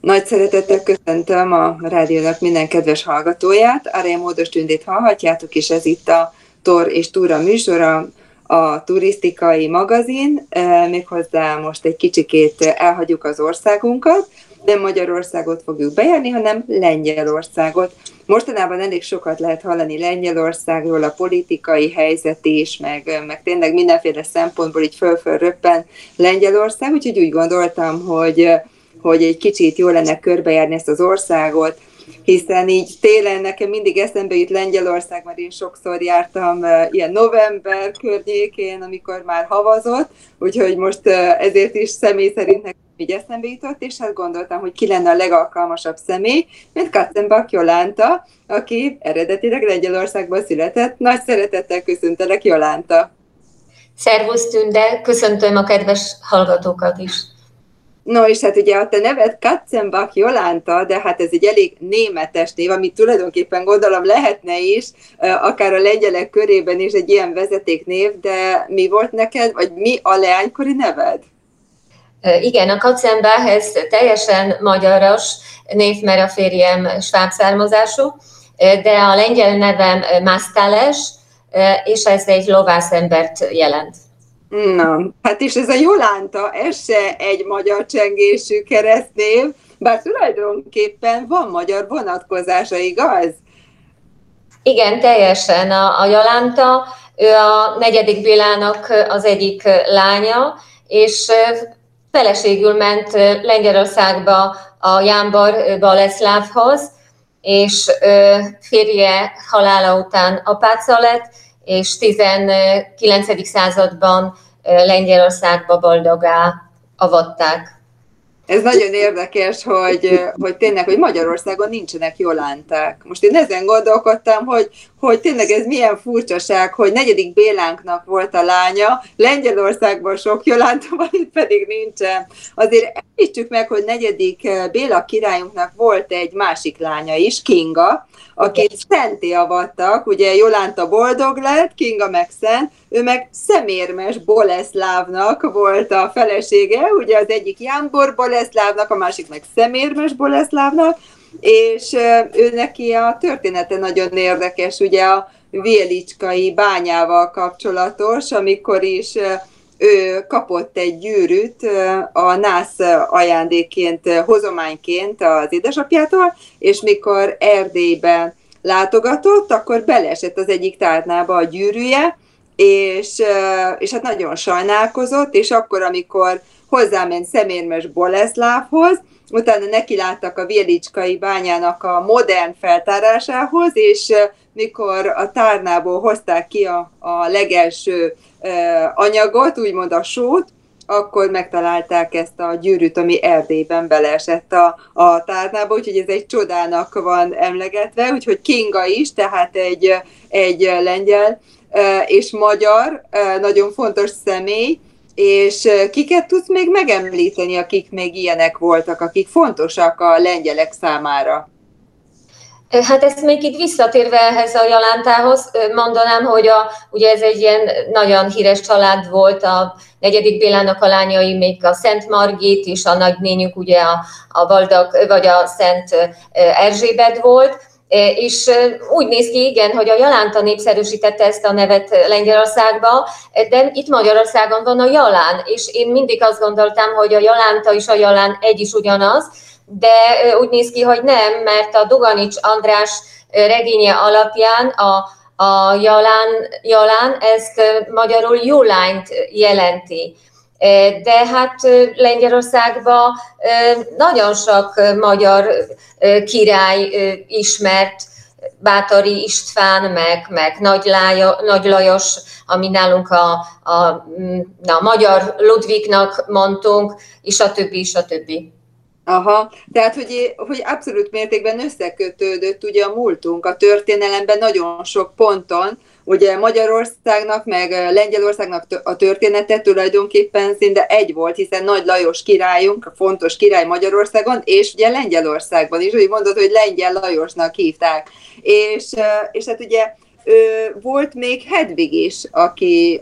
Nagy szeretettel köszöntöm a rádiónak minden kedves hallgatóját. Arany Módos Tündét hallhatjátok, és ez itt a Tor és Túra műsora, a turisztikai magazin. Méghozzá most egy kicsikét elhagyjuk az országunkat. Nem Magyarországot fogjuk bejárni, hanem Lengyelországot. Mostanában elég sokat lehet hallani Lengyelországról, a politikai helyzet is, meg tényleg mindenféle szempontból így fölröppen Lengyelország, úgyhogy úgy gondoltam, hogy egy kicsit jó lenne körbejárni ezt az országot, hiszen így télen nekem mindig eszembe jut Lengyelország, mert én sokszor jártam ilyen november környékén, amikor már havazott, úgyhogy most ezért is személy szerint nekem így eszembe jutott, és hát gondoltam, hogy ki lenne a legalkalmasabb személy, mint Katzenbach Jolánta, aki eredetileg Lengyelországban született. Nagy szeretettel köszöntelek, Jolánta! Szervusz, Tünde! Köszöntöm a kedves hallgatókat is! No, és hát ugye a te neved Katzenbach Jolánta, de hát ez egy elég németes név, amit tulajdonképpen gondolom lehetne is, akár a lengyelek körében is egy ilyen vezetéknév, de mi volt neked, vagy mi a leánykori neved? Igen, a Katzenbach, ez teljesen magyaras név, mert a férjem sváb származású, de a lengyel nevem Maszteles, és ez egy lovászembert jelent. Na, hát és ez a Jolánta, ez se egy magyar csengésű keresztnév, bár tulajdonképpen van magyar vonatkozása, igaz? Igen, teljesen. A Jolánta, ő a IV. Bélának az egyik lánya, és feleségül ment Lengyelországba a Jámbor Boleszlávhoz, és férje halála után apáca lett, és 19. században Lengyelországba boldogá avatták. Ez nagyon érdekes, hogy tényleg, hogy Magyarországon nincsenek Jolánták. Most én ezen gondolkodtam, hogy tényleg ez milyen furcsaság, hogy negyedik Bélánknak volt a lánya, Lengyelországban sok Jolánta van, itt pedig nincsen. Azért említsük meg, hogy negyedik Béla királyunknak volt egy másik lánya is, Kinga, akit szenté avattak, ugye Jolánta boldog lett, Kinga meg szent, ő meg Szemérmes Boleszlávnak volt a felesége, ugye az egyik Jámbor Boleszlávnak, a másik meg Szemérmes Boleszlávnak, és ő neki a története nagyon érdekes, ugye a wieliczkai bányával kapcsolatos, amikor is ő kapott egy gyűrűt a nász ajándékként, hozományként az édesapjától, és mikor Erdélyben látogatott, akkor beleesett az egyik tárnába a gyűrűje, és hát nagyon sajnálkozott, és akkor, amikor hozzáment Szemérmes Boleszlávhoz, utána nekiláttak a wieliczkai bányának a modern feltárásához, és mikor a tárnából hozták ki a legelső anyagot, úgymond a sót, akkor megtalálták ezt a gyűrűt, ami Erdélyben beleesett a tárnába, úgyhogy ez egy csodának van emlegetve, úgyhogy Kinga is, tehát egy lengyel és magyar, nagyon fontos személy. És kiket tudsz még megemlíteni, akik még ilyenek voltak, akik fontosak a lengyelek számára? Hát ezt még itt visszatérve ehhez a Jolántához, mondanám, hogy ugye ez egy ilyen nagyon híres család volt, a negyedik Bélának a lányai, még a Szent Margit és a nagynénjük ugye a Baldag, vagy a Szent Erzsébet volt, és úgy néz ki, igen, hogy a Jolánta népszerűsítette ezt a nevet Lengyelországba, de itt Magyarországon van a Jalán, és én mindig azt gondoltam, hogy a Jolánta és a Jalán egy is ugyanaz, de úgy néz ki, hogy nem, mert a Dugonics András regénye alapján a Jalán ezt magyarul Jolányt jelenti. De hát Lengyelországban nagyon sok magyar király ismert, Bátori István, meg Nagy Lajos, ami nálunk a magyar Ludvignak mondtunk, és a többi, és a többi. Aha, tehát hogy abszolút mértékben összekötődött ugye a múltunk a történelemben nagyon sok ponton. Ugye Magyarországnak, meg Lengyelországnak a története tulajdonképpen szinte egy volt, hiszen Nagy Lajos királyunk, a fontos király Magyarországon, és ugye Lengyelországban is, úgy mondod, hogy Lengyel Lajosnak hívták. És hát ugye volt még Hedvig is,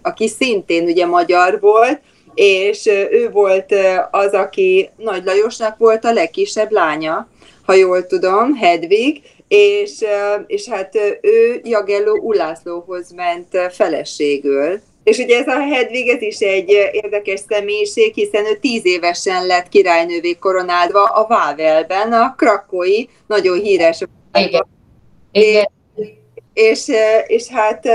aki szintén ugye magyar volt, és ő volt az, aki Nagy Lajosnak volt a legkisebb lánya, ha jól tudom, Hedvig, és hát ő Jagelló Ulászlóhoz ment feleségül. És ugye ez a Hedvig, ez is egy érdekes személyiség, hiszen ő 10 évesen lett királynővé koronálva a Wawelben, a krakkói, nagyon híres. Igen. Igen. És hát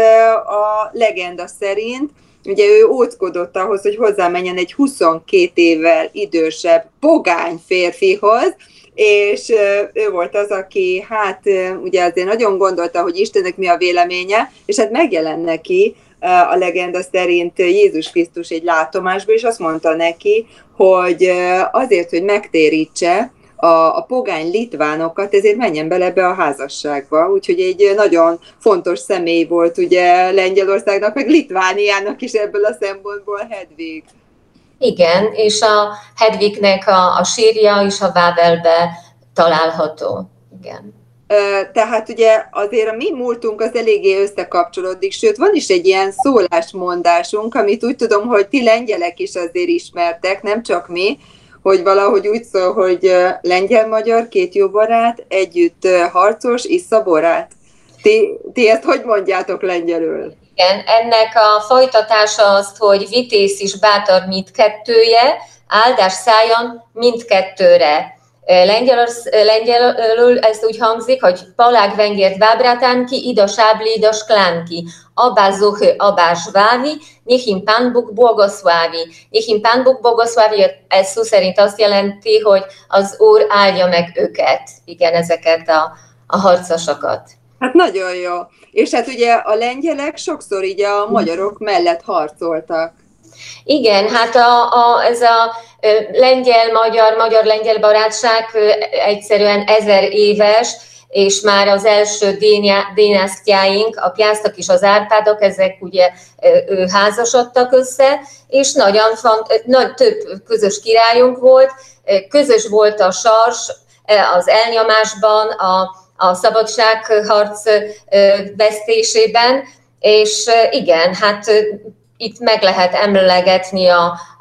a legenda szerint, ugye ő óckodott ahhoz, hogy hozzámenjen egy 22 évvel idősebb pogány férfihoz, és ő volt az, aki hát ugye azért nagyon gondolta, hogy Istennek mi a véleménye, és hát megjelen neki a legenda szerint Jézus Krisztus egy látomásban, és azt mondta neki, hogy azért, hogy megtérítse a pogány litvánokat, ezért menjen bele ebbe a házasságba. Úgyhogy egy nagyon fontos személy volt ugye Lengyelországnak, meg Litvániának is ebből a szempontból Hedvig. Igen, és a Hedvignek a sírja is a Wawelbe található. Igen. Tehát ugye azért a mi múltunk az eléggé összekapcsolódik, sőt van is egy ilyen szólásmondásunk, amit úgy tudom, hogy ti lengyelek is azért ismertek, nem csak mi, hogy valahogy úgy szól, hogy lengyel-magyar, két jó barát, együtt harcos, issza borát. Ti ezt hogy mondjátok lengyelül? Igen, ennek a folytatása az, hogy vitéz is bátor mindkettője, áldás szájon mindkettőre. Lengyelül ez úgy hangzik, hogy Polák węgier dwa bratanki, i do szabli, i do szklanki. Oba zuchy, oba żwawi, niech im Pan Bóg błogosławi. Niech im Pan Bóg błogosławi, ez szó szerint azt jelenti, hogy az Úr áldja meg őket, igen, ezeket a harcosokat. Hát nagyon jó. És hát ugye a lengyelek sokszor így a magyarok mellett harcoltak. Igen, hát ez a lengyel-magyar, magyar-lengyel barátság egyszerűen 1000 éves, és már az első dénasztjáink, a Piasztok és az Árpádok, ezek ugye házasodtak össze, és nagyon több közös királyunk volt, közös volt a sors az elnyomásban, a szabadságharc vesztésében, és igen, hát itt meg lehet emlegetni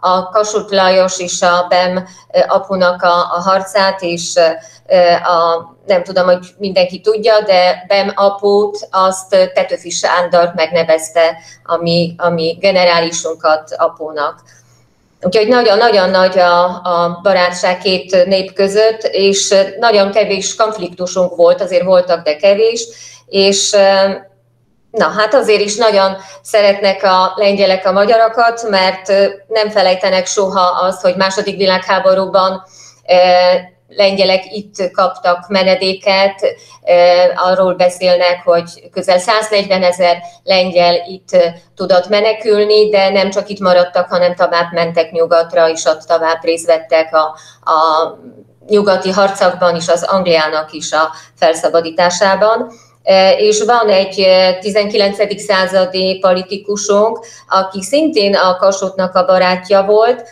a Kossuth Lajos és a Bem apunak a harcát, és nem tudom, hogy mindenki tudja, de Bem apót azt Tetőfi Sándor megnevezte a mi generálisunkat apónak. Úgyhogy nagyon-nagyon nagy a barátság két nép között, és nagyon kevés konfliktusunk volt, azért voltak, de kevés, és na, hát azért is nagyon szeretnek a lengyelek a magyarokat, mert nem felejtenek soha azt, hogy II. Világháborúban lengyelek itt kaptak menedéket, arról beszélnek, hogy közel 140 000 lengyel itt tudott menekülni, de nem csak itt maradtak, hanem tovább mentek nyugatra, és ott tovább részt vettek a nyugati harcakban is, az Angliának is a felszabadításában. És van egy 19. századi politikusunk, aki szintén a Kossuthnak a barátja volt,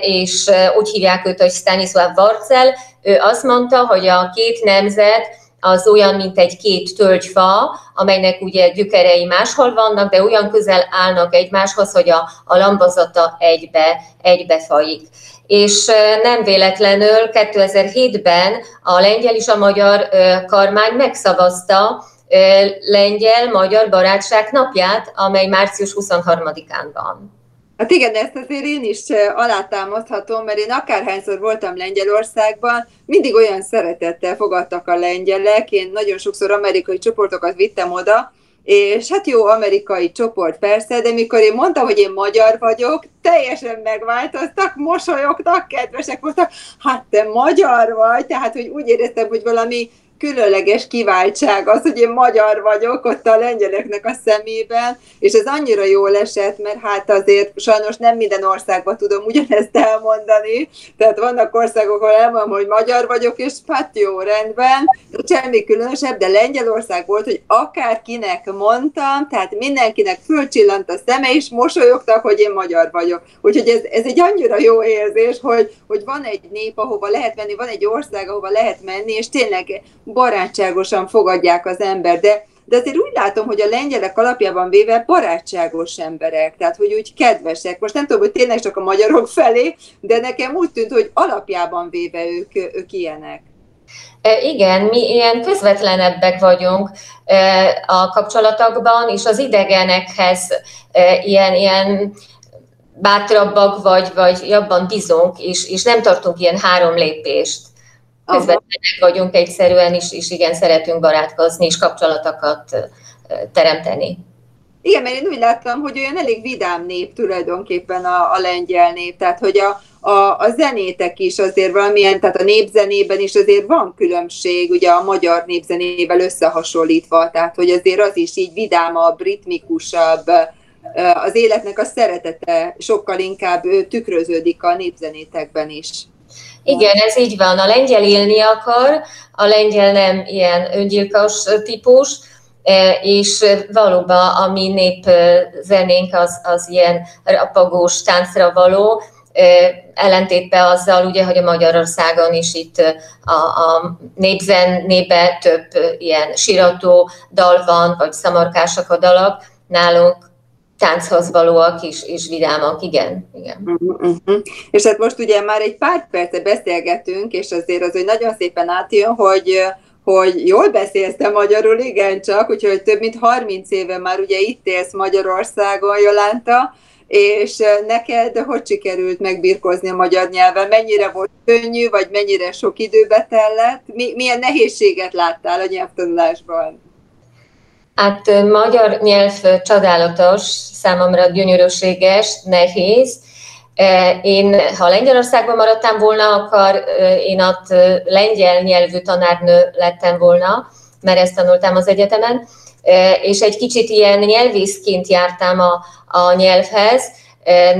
és úgy hívják őt, hogy Stanisław Worcel. Ő azt mondta, hogy a két nemzet az olyan, mint egy két tölgyfa, amelynek ugye gyökerei máshol vannak, de olyan közel állnak egymáshoz, hogy a lombozata egybe folyik. És nem véletlenül 2007-ben a lengyel és a magyar kormány megszavazta lengyel-magyar barátság napját, amely március 23-án van. Hát igen, ezt azért én is alátámaszthatom, mert én akárhányszor voltam Lengyelországban, mindig olyan szeretettel fogadtak a lengyelek, én nagyon sokszor amerikai csoportokat vittem oda, és hát jó amerikai csoport persze, de mikor én mondtam, hogy én magyar vagyok, teljesen megváltoztak, mosolyogtak, kedvesek voltak, hát te magyar vagy, tehát hogy úgy éreztem, hogy valami különleges kiváltság az, hogy én magyar vagyok ott a lengyeleknek a szemében, és ez annyira jól esett, mert hát azért sajnos nem minden országban tudom ugyanezt elmondani, tehát vannak országok, ahol elmondom, hogy magyar vagyok, és hát jó, rendben, semmi különösebb, de Lengyelország volt, hogy akárkinek mondtam, tehát mindenkinek fölcsillant a szeme, és mosolyogtak, hogy én magyar vagyok. Úgyhogy ez egy annyira jó érzés, hogy van egy nép, ahova lehet menni, van egy ország, ahova lehet menni, és tényleg barátságosan fogadják az ember, de de azért úgy látom, hogy a lengyelek alapjában véve barátságos emberek, tehát hogy úgy kedvesek. Most nem tudom, hogy tényleg csak a magyarok felé, de nekem úgy tűnt, hogy alapjában véve ők ilyenek. Igen, mi ilyen közvetlenebbek vagyunk a kapcsolatokban, és az idegenekhez ilyen bátrabbak vagy jobban bízunk, és nem tartunk ilyen három lépést. Közvetlenek vagyunk egyszerűen, és igen, szeretünk barátkozni, és kapcsolatokat teremteni. Igen, mert én úgy láttam, hogy olyan elég vidám nép tulajdonképpen a lengyel nép, tehát hogy a zenétek is azért valamilyen, tehát a népzenében is azért van különbség, ugye a magyar népzenével összehasonlítva, tehát hogy azért az is így vidámabb, ritmikusabb, az életnek a szeretete sokkal inkább tükröződik a népzenétekben is. Igen, ez így van. A lengyel élni akar, a lengyel nem ilyen öngyilkos típus, és valóban a mi népzenénk az ilyen rapagós táncra való, ellentétben azzal, ugye, hogy a Magyarországon is itt a népzenében több ilyen sírató dal van, vagy szamarkásak a dalak, nálunk tánchoz valóak és vidámak, igen. És hát most ugye már egy pár perce beszélgetünk, és azért az, hogy nagyon szépen átjön, hogy jól beszélsz te magyarul, igencsak, úgyhogy több mint 30 éve már ugye itt élsz Magyarországon, Jolánta, és neked hogy sikerült megbirkózni a magyar nyelven? Mennyire volt könnyű, vagy mennyire sok időbe tellett? Milyen nehézséget láttál a nyelvtanulásban? Hát magyar nyelv csodálatos, számomra gyönyörűséges, nehéz. Én, ha Lengyelországban maradtam volna, akkor én ott lengyel nyelvű tanárnő lettem volna, mert ezt tanultam az egyetemen, és egy kicsit ilyen nyelvészként jártam a nyelvhez.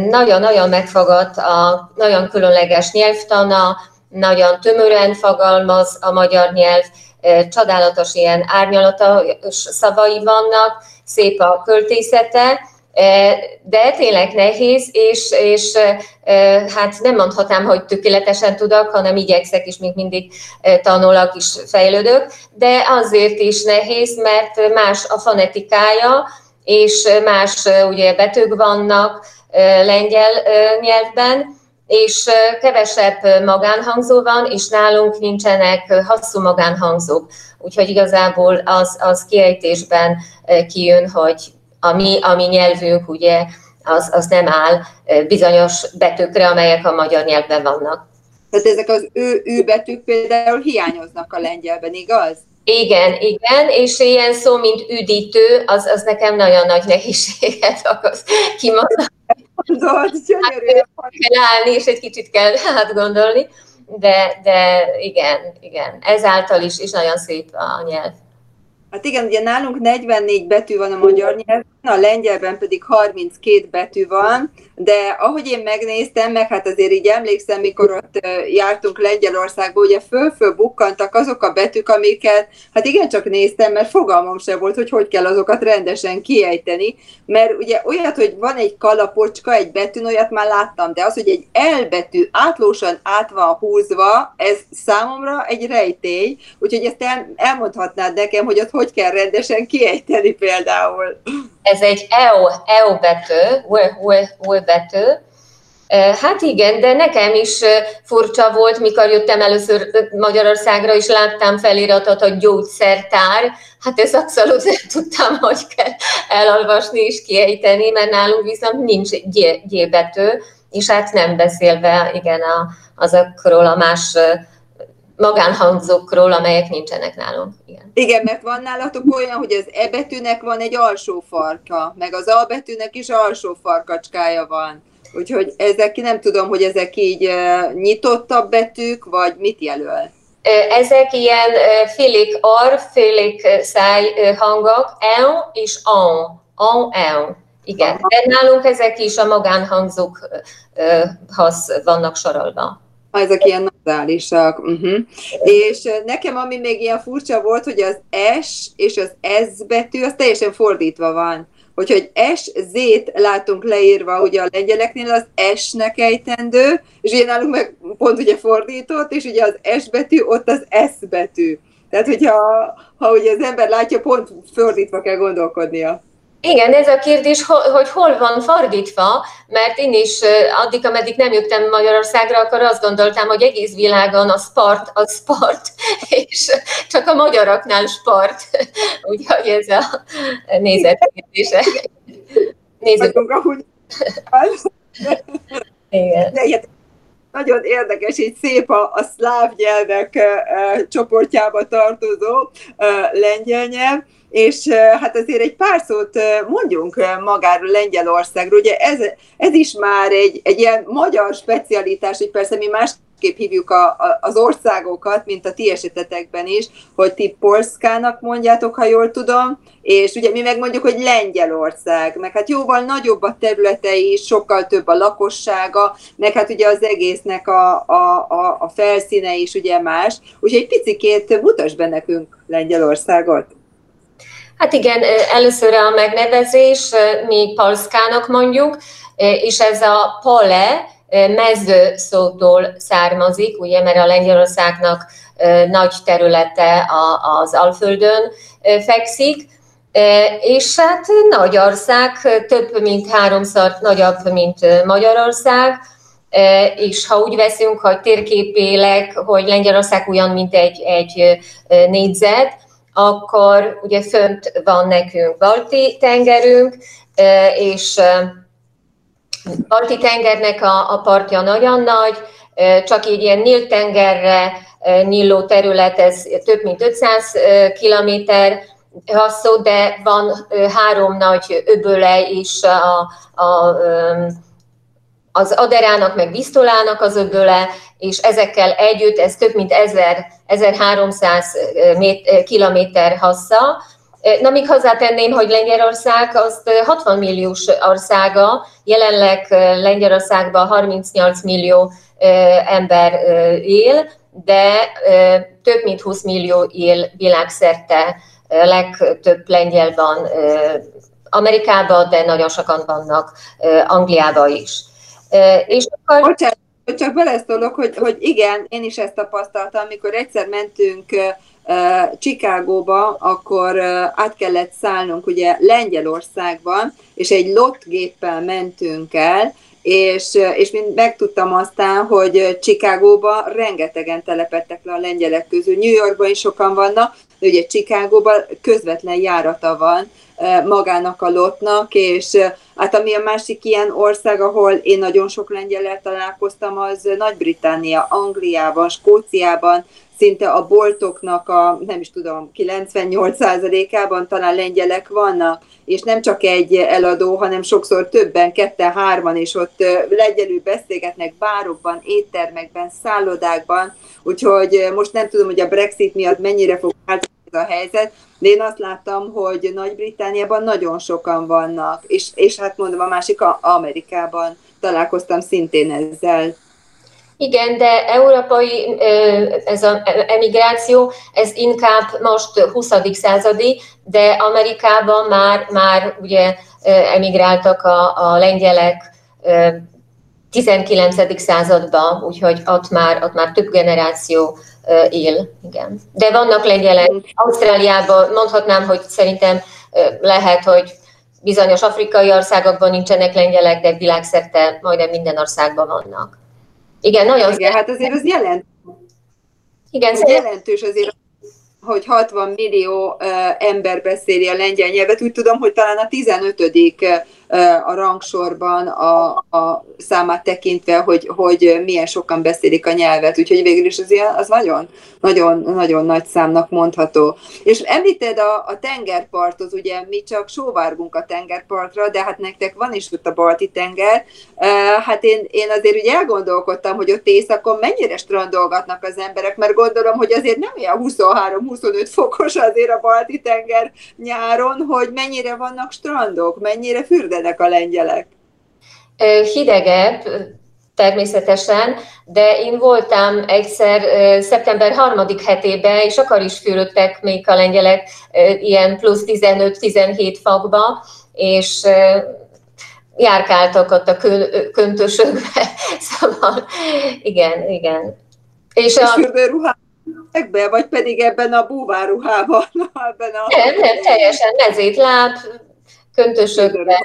Nagyon-nagyon megfogott a nagyon különleges nyelvtana, nagyon tömören fogalmaz a magyar nyelv, csodálatos ilyen árnyalatos szavai vannak, szép a költészete, de tényleg nehéz, és hát nem mondhatnám, hogy tökéletesen tudok, hanem igyekszek, és még mindig tanulok és fejlődök, de azért is nehéz, mert más a fonetikája, és más ugye betűk vannak lengyel nyelvben, és kevesebb magánhangzó van, és nálunk nincsenek hosszú magánhangzók. Úgyhogy igazából az kiejtésben kijön, hogy a mi nyelvünk ugye, az nem áll bizonyos betűkre, amelyek a magyar nyelvben vannak. Tehát ezek az ő betűk például hiányoznak a lengyelben, igaz? Igen, és ilyen szó, mint üdítő, az nekem nagyon nagy nehézséget okoz kimondani. Kell állni, és egy kicsit kell átgondolni, de igen, ezáltal is nagyon szép a nyelv. Hát igen, ugye nálunk 44 betű van a magyar nyelven, a lengyelben pedig 32 betű van, de ahogy én megnéztem, meg hát azért így emlékszem, mikor ott jártunk Lengyelországba, ugye föl-föl bukkantak azok a betűk, amiket, hát igencsak néztem, mert fogalmam sem volt, hogy kell azokat rendesen kiejteni, mert ugye olyat, hogy van egy kalapocska, egy betűn, olyat már láttam, de az, hogy egy L betű átlósan át van húzva, ez számomra egy rejtély, úgyhogy ezt elmondhatnád nekem, hogy ott hogy kell rendesen kiejteni például. Ez egy EO betű, U betű. Hát igen, de nekem is furcsa volt, mikor jöttem először Magyarországra, és láttam feliratot a gyógyszertár. Hát ezt abszolút nem tudtam, hogy kell elolvasni és kiejteni, mert nálunk viszont nincs G betű, és hát nem beszélve igen azokról a más magánhangzókról, amelyek nincsenek nálunk. Igen, mert van nálatok olyan, hogy az E betűnek van egy alsó farka, meg az A betűnek is alsó farkacskája van. Úgyhogy ezek, nem tudom, hogy ezek így nyitottabb betűk, vagy mit jelöl? Ezek ilyen félig orr, félig száj hangok, en és on, on, en. Igen, aha. De nálunk ezek is a magánhangzókhoz vannak sorolva. Ezek ilyen nazálisak. És nekem ami még ilyen furcsa volt, hogy az S és az S betű, az teljesen fordítva van. Úgyhogy S-Z-t látunk leírva ugye a lengyeleknél, az S-nek ejtendő, és ugye nálunk meg pont ugye fordított, és ugye az S betű, ott az S betű. Tehát, hogyha ugye az ember látja, pont fordítva kell gondolkodnia. Igen, ez a kérdés, hogy hol van fordítva, mert én is addig, ameddig nem jöttem Magyarországra, akkor azt gondoltam, hogy egész világon a sport az sport, és csak a magyaroknál sport. Úgyhogy ez a nézetkérdése. Igen. Nagyon érdekes, így szép a szláv nyelvek csoportjába tartozó lengyel nyelv, és hát azért egy pár szót mondjunk magáról Lengyelországról. Ugye ez is már egy ilyen magyar specialitás, hogy persze mi másképp hívjuk az országokat, mint a ti esetetekben is, hogy ti Polszkának mondjátok, ha jól tudom, és ugye mi megmondjuk, hogy Lengyelország, meg hát jóval nagyobb a területei, sokkal több a lakossága, meg hát ugye az egésznek a felszíne is ugye más, úgyhogy egy picikét mutasd be nekünk Lengyelországot. Hát igen, először a megnevezés, mi Polszkának mondjuk, és ez a pole mező szótól származik, ugye, mert a Lengyelországnak nagy területe az Alföldön fekszik, és hát Nagyország több mint háromszor nagyobb, mint Magyarország, és ha úgy veszünk, hogy térképileg, hogy Lengyelország olyan, mint egy négyzet, akkor ugye fönt van nekünk Balti-tengerünk, és Balti-tengernek a partja nagyon nagy, csak így ilyen nyílt-tengerre nyíló terület, ez több mint 500 kilométer hosszú, de van három nagy öböle is, az Aderának, meg Visztolának az öböle, és ezekkel együtt ez több mint 1300 kilométer hossza. Na, még hozzátenném, hogy Lengyelország az 60 milliós országa, jelenleg Lengyelországban 38 millió ember él, de több mint 20 millió él világszerte, legtöbb lengyel van Amerikában, de nagyon sokan vannak Angliában is. És akkor... Bocsánat, csak beleszólok, hogy igen, én is ezt tapasztaltam, amikor egyszer mentünk Chicagóba, akkor át kellett szállnunk ugye Lengyelországban, és egy lottgéppel mentünk el, és mind megtudtam aztán, hogy Chicagóba rengetegen telepedtek le a lengyelek közül. New Yorkban is sokan vannak, de ugye Chicagóban közvetlen járata van magának a lotnak, és hát ami a másik ilyen ország, ahol én nagyon sok lengyellel találkoztam, az Nagy-Britannia, Angliában, Skóciában, szinte a boltoknak a, nem is tudom, 98%-ában talán lengyelek vannak, és nem csak egy eladó, hanem sokszor többen, ketten, hárman, és ott lengyelül beszélgetnek bárokban, éttermekben, szállodákban, úgyhogy most nem tudom, hogy a Brexit miatt mennyire fog változni a helyzet, de én azt láttam, hogy Nagy-Britanniában nagyon sokan vannak, és hát mondom, a másik Amerikában találkoztam szintén ezzel. Igen, de európai ez az emigráció, ez inkább most 20. századi, de Amerikában már ugye emigráltak a lengyelek 19. században, úgyhogy ott már több generáció él. Igen. De vannak lengyelek Ausztráliában, mondhatnám, hogy szerintem lehet, hogy bizonyos afrikai országokban nincsenek lengyelek, de világszerte majdnem minden országban vannak. Igen, nagyon igen, hát azért az jelentős. Igen, jelentős azért, hogy 60 millió ember beszéli a lengyel nyelvet. Úgy tudom, hogy talán a 15. A rangsorban a számát tekintve, hogy milyen sokan beszélik a nyelvet. Úgyhogy végül is az nagyon, nagyon, nagyon nagy számnak mondható. És említed a tengerpartot, ugye mi csak sóvárgunk a tengerpartra, de hát nektek van is ott a Balti-tenger. Hát én azért ugye elgondolkodtam, hogy ott éjszakon mennyire strandolgatnak az emberek, mert gondolom, hogy azért nem ilyen 23-25 fokos azért a Balti-tenger nyáron, hogy mennyire vannak strandok, mennyire fürdők a lengyelek. Hidegebb természetesen, de én voltam egyszer szeptember 3. hetében, és akkor is fürödtek még a lengyelek ilyen plusz 15-17 fokba, és járkáltak ott a köntösökbe, szóval igen. És a fürdőruhát Ebben, vagy pedig ebben a búváruhában? Nem, teljesen mezét láb, köntösökben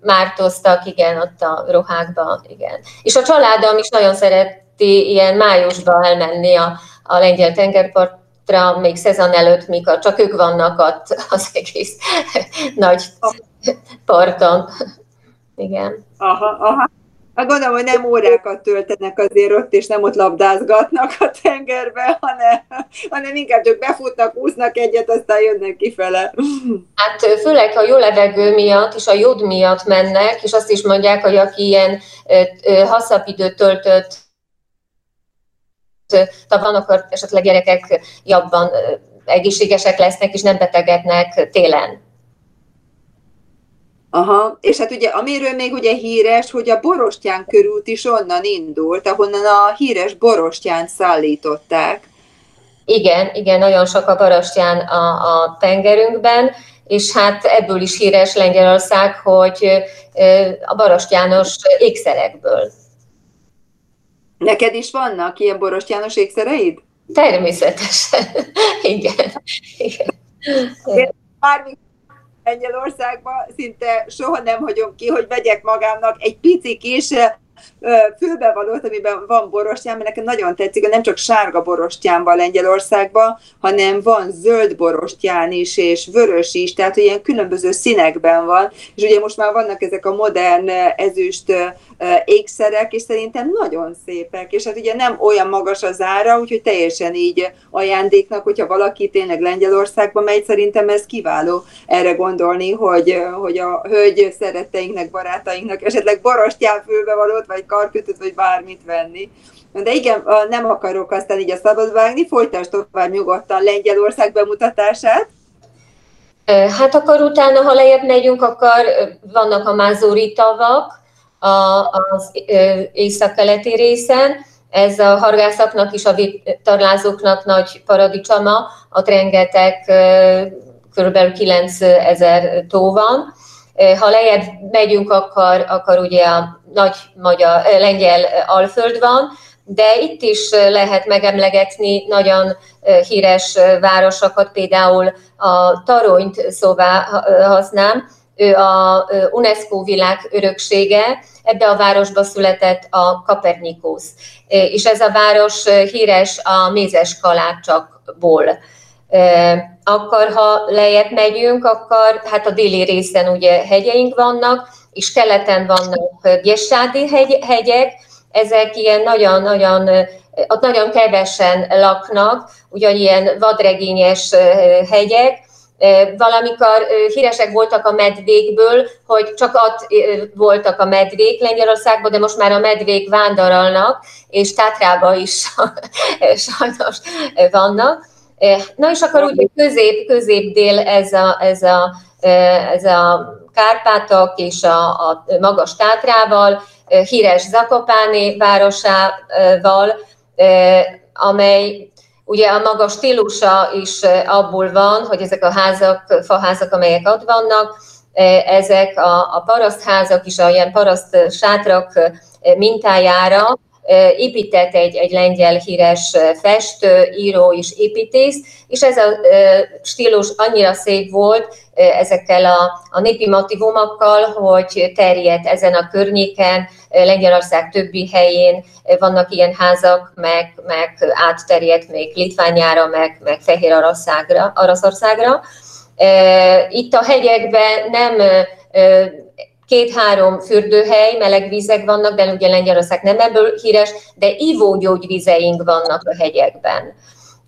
mártoztak, igen, ott a rohákban, igen. És a családom is nagyon szereti ilyen májusban elmenni a lengyel tengerpartra, még szezon előtt, mikor csak ők vannak ott az egész nagy parton. Igen. Aha. Hát gondolom, hogy nem órákat töltenek azért ott, és nem ott labdázgatnak a tengerbe, hanem inkább csak befutnak, úsznak egyet, aztán jönnek kifele. Hát főleg a jó levegő miatt és a jód miatt mennek, és azt is mondják, hogy aki ilyen hosszabb időt töltött tavon, akkor esetleg gyerekek jobban egészségesek lesznek, és nem betegednek télen. Aha, és hát ugye, amiről még ugye híres, hogy a Borostyán körút is onnan indult, ahonnan a híres Borostyánt szállították. Igen, nagyon sok a Borostyán a tengerünkben, és hát ebből is híres Lengyelország, hogy a borostyános ékszerekből. Neked is vannak ilyen borostyános ékszereid? Természetesen, igen. Bármikor Lengyelországban szinte soha nem hagyom ki, hogy vegyek magámnak egy pici kis fülbevalót, amiben van borostyán, mert nekem nagyon tetszik, hogy nem csak sárga borostyán van Lengyelországban, hanem van zöld borostyán is, és vörös is, tehát hogy ilyen különböző színekben van, és ugye most már vannak ezek a modern ezüst ékszerek, és szerintem nagyon szépek, és hát ugye nem olyan magas az ára, úgyhogy teljesen így ajándéknak, hogyha valaki tényleg Lengyelországba megy, szerintem ez kiváló erre gondolni, hogy a hölgy szeretteinknek, barátainknak esetleg borostyán fülbevalót, vagy karkötőt, vagy bármit venni. De igen, nem akarok aztán így a szabad vágni, folytasd tovább nyugodtan Lengyelország bemutatását. Hát akkor utána, ha lejjebb megyünk, akkor vannak a mázuri tavak az északkeleti részen. Ez a horgászoknak és a vitorlázóknak nagy paradicsoma, ott rengeteg, kb. 9000 tó van. Ha lejjebb megyünk, akkor ugye a nagy lengyel alföld van, de itt is lehet megemlegetni nagyon híres városokat, például a Tarónyt szóvá hasznám, ő a UNESCO világöröksége, ebbe a városba született a Kopernikusz, és ez a város híres a mézes kalácsokból. Akkor, ha lejjebb megyünk, akkor hát a déli részen ugye hegyeink vannak, és keleten vannak Giesádi hegyek, ezek ilyen ott nagyon kevesen laknak, ugyanilyen vadregényes hegyek, valamikor híresek voltak a medvékből, hogy csak ott voltak a medvék Lengyelországban, de most már a medvék vándorolnak, és Tátrában is sajnos vannak. Na és akkor úgy közép-dél ez a Kárpátok és a magas Tátrával, híres Zakopane városával, amely ugye a maga stílusa is abból van, hogy ezek a házak, faházak, amelyek ott vannak, ezek a parasztházak is a ilyen paraszt sátrak mintájára épített egy lengyel híres festő, író és építész, és ez a stílus annyira szép volt ezekkel a népi motivumokkal, hogy terjedt ezen a környéken, Lengyelország többi helyén vannak ilyen házak, meg átterjedt még Litvániára, meg Fehér Oroszországra. Itt a hegyekben nem két-három fürdőhely, meleg vízek vannak, de ugye Lengyelország nem ebből híres, de ivógyógyvizeink vannak a hegyekben.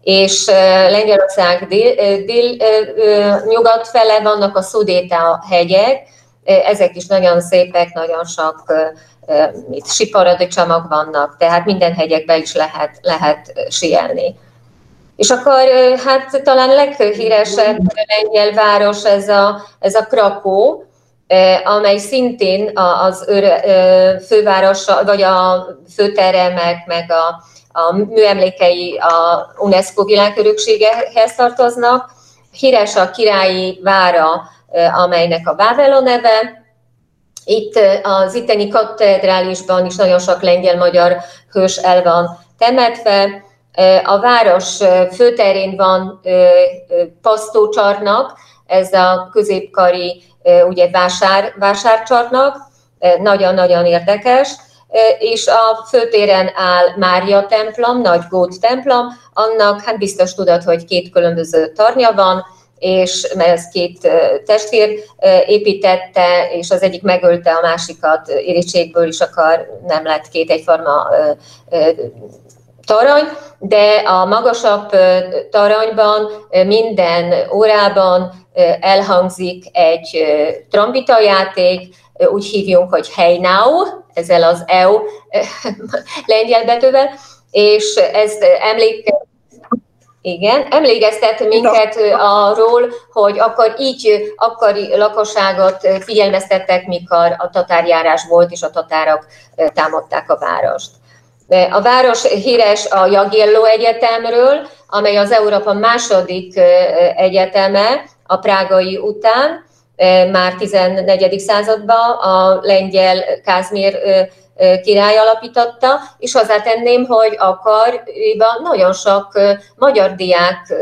És Lengyelország nyugat fele vannak a Szudéta hegyek, ezek is nagyon szépek, nagyon sok siparadicsomok vannak, tehát minden hegyekben is lehet síelni. És akkor hát talán leghíresebb lengyel város ez a Krakkó, amely szintén az fővárosa, vagy a főteremek, meg a műemlékei a UNESCO világörökségehez tartoznak. Híres a királyi vára, amelynek a Wawel neve. Itt az itteni katedrálisban is nagyon sok lengyel-magyar hős el van temetve. A város főterén van Posztócsarnok, ez a középkari ugye vásárcsarnok, nagyon-nagyon érdekes, és a főtéren áll Mária templom, Nagy Gót templom, annak hát biztos tudod, hogy két különböző tornya van, és mert ez két testvér építette, és az egyik megölte a másikat, irítségből is akar, nem lett két egyforma torony, de a magasabb toronyban minden órában elhangzik egy trombitajáték, úgy hívjuk, hogy Hejnal, ezzel az EU lengyel betűvel, és ezt emlékeztet minket arról, hogy akkor így akkori lakosságot figyelmeztettek, mikor a tatárjárás volt, és a tatárok támadták a várost. A város híres a Jagielló Egyetemről, amely az Európa második egyeteme a prágai után, már 14. században a lengyel Kázmér király alapította, és hozzátenném, hogy akkoriban nagyon sok magyar diák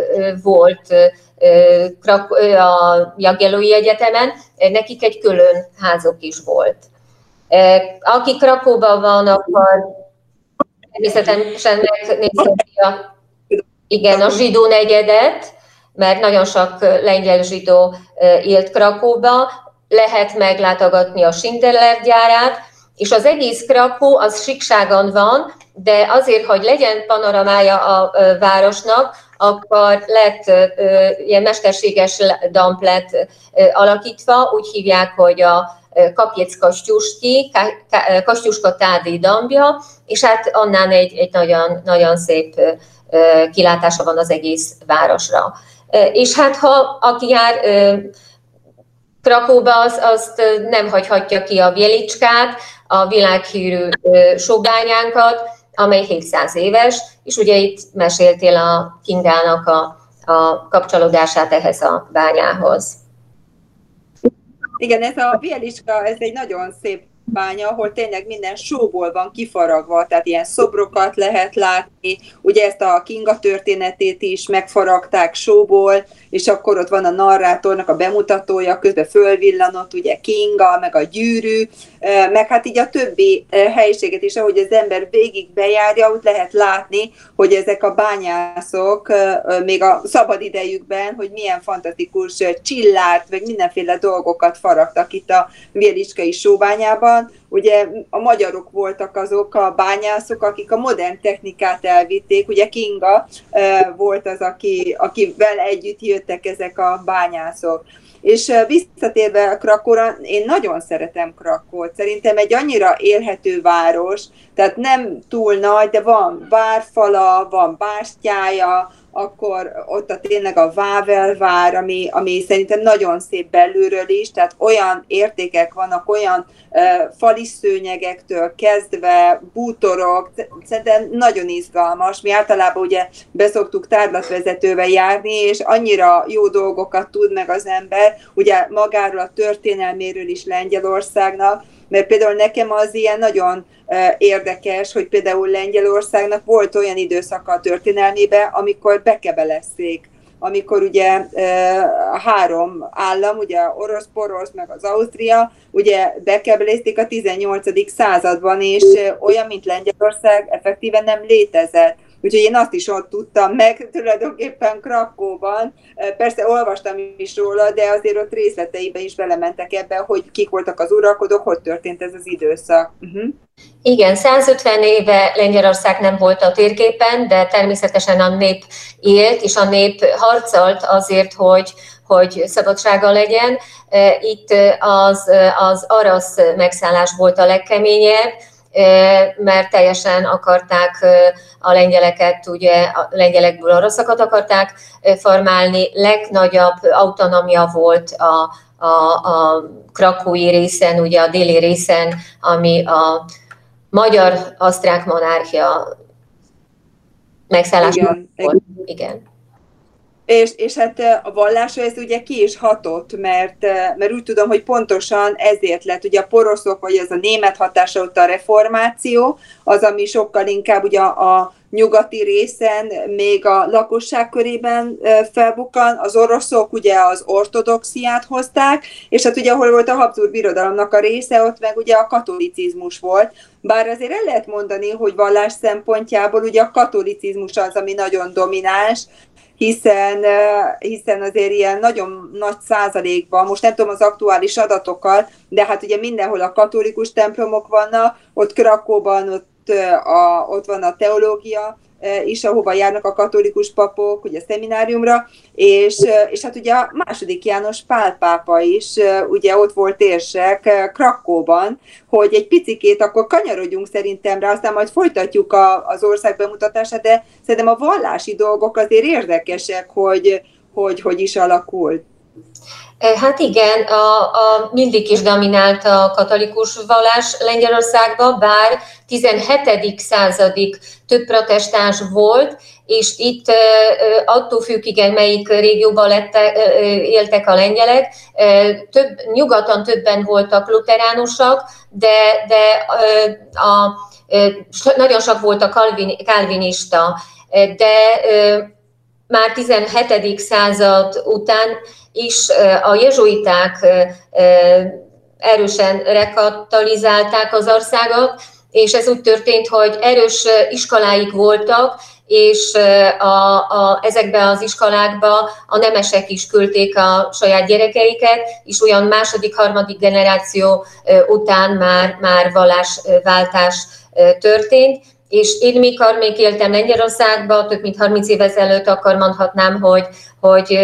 volt a Jagellói Egyetemen, nekik egy külön házuk is volt. Aki Krakkóban van, akkor természetesen megnézheti a zsidó negyedet, mert nagyon sok lengyel zsidó élt Krakkóba, lehet meglátogatni a Schindler gyárát, és az egész Krakkó az síkságon van, de azért, hogy legyen panoramája a városnak, akkor lett ilyen mesterséges damp lett alakítva, úgy hívják, hogy a Kościuszko Tádé dombja, és hát onnan egy nagyon szép kilátása van az egész városra. És hát ha aki jár Krakkóba, azt nem hagyhatja ki a Wielicskát, a világhírű sóbányánkat, amely 700 éves, és ugye itt meséltél a Kingának a kapcsolódását ehhez a bányához. Igen, ez a Wieliczka, ez egy nagyon szép bánya, ahol tényleg minden sóból van kifaragva, tehát ilyen szobrokat lehet látni, ugye ezt a Kinga történetét is megfaragták sóból, és akkor ott van a narrátornak a bemutatója, közben fölvillanott ugye Kinga, meg a gyűrű, meg hát így a többi helyiséget is, ahogy az ember végig bejárja, úgy lehet látni, hogy ezek a bányászok még a szabadidejükben, hogy milyen fantasztikus csillárt, meg mindenféle dolgokat faragtak itt a Wieliczkai sóbányában. Ugye a magyarok voltak azok a bányászok, akik a modern technikát elvitték, ugye Kinga volt az, akivel együtt jöttek ezek a bányászok. És visszatérve a Krakkóra, én nagyon szeretem Krakkót. Szerintem egy annyira élhető város, tehát nem túl nagy, de van várfala, van bástyája, akkor ott a tényleg a Wawel vár, ami szerintem nagyon szép belülről is, tehát olyan értékek vannak, olyan fali szőnyegektől kezdve, bútorok, szerintem nagyon izgalmas. Mi általában ugye beszoktuk tárlatvezetővel járni, és annyira jó dolgokat tud meg az ember, ugye magáról a történelméről is Lengyelországnak, mert például nekem az ilyen nagyon érdekes, hogy például Lengyelországnak volt olyan időszaka a történelmébe, amikor bekebelezték, amikor ugye három állam, ugye orosz, porosz, meg az Ausztria, ugye bekebelezték a 18. században, és olyan, mint Lengyelország effektíven nem létezett. Úgyhogy én azt is ott tudtam meg, tulajdonképpen Krakkóban. Persze olvastam is róla, de azért ott részleteibe is belementek ebben, hogy kik voltak az uralkodók, hogy történt ez az időszak. Igen, 150 éve Lengyelország nem volt a térképen, de természetesen a nép élt, és a nép harcolt azért, hogy szabadsága legyen. Itt az orosz megszállás volt a legkeményebb, mert teljesen akarták a lengyeleket, ugye a lengyelekből oroszokat akarták formálni, legnagyobb autonómia volt a krakkói részen, ugye a déli részen, ami a magyar-osztrák monarchia megszállása volt. Igen. És hát a vallása ez ugye ki is hatott, mert úgy tudom, hogy pontosan ezért lett, ugye a poroszok, vagy ez a német hatása, ott a reformáció, az, ami sokkal inkább ugye a nyugati részen még a lakosság körében felbukkan. Az oroszok ugye az ortodoxiát hozták, és hát ugye ahol volt a Habsburg Birodalomnak a része, ott meg ugye a katolicizmus volt. Bár azért el lehet mondani, hogy vallás szempontjából ugye a katolicizmus az, ami nagyon domináns, hiszen azért ilyen nagyon nagy százalékban, most nem tudom az aktuális adatokat, de hát ugye mindenhol a katolikus templomok vannak, ott Krakkóban, ott van a teológia is, ahova járnak a katolikus papok, ugye a szemináriumra, és hát ugye a második János Pál pápa is, ugye ott volt érsek Krakkóban, hogy egy picikét akkor kanyarodjunk szerintem rá, aztán majd folytatjuk az ország bemutatását, de szerintem a vallási dolgok azért érdekesek, hogy is alakult. Hát igen, mindig is dominált a katolikus vallás Lengyelországban, bár 17. századig több protestáns volt, és itt attól függ, igen, melyik régióban éltek a lengyelek. Nyugaton többen voltak luteránusak, nagyon sok volt a kalvinista, de már 17. század után is a jezsuiták erősen rekatolizálták az országot, és ez úgy történt, hogy erős iskoláik voltak, és ezekbe az iskolákba a nemesek is küldték a saját gyerekeiket, és olyan második, harmadik generáció után már vallásváltás történt. És én mikor még éltem Lengyelországban, több mint 30 év ezelőtt, akkor mondhatnám, hogy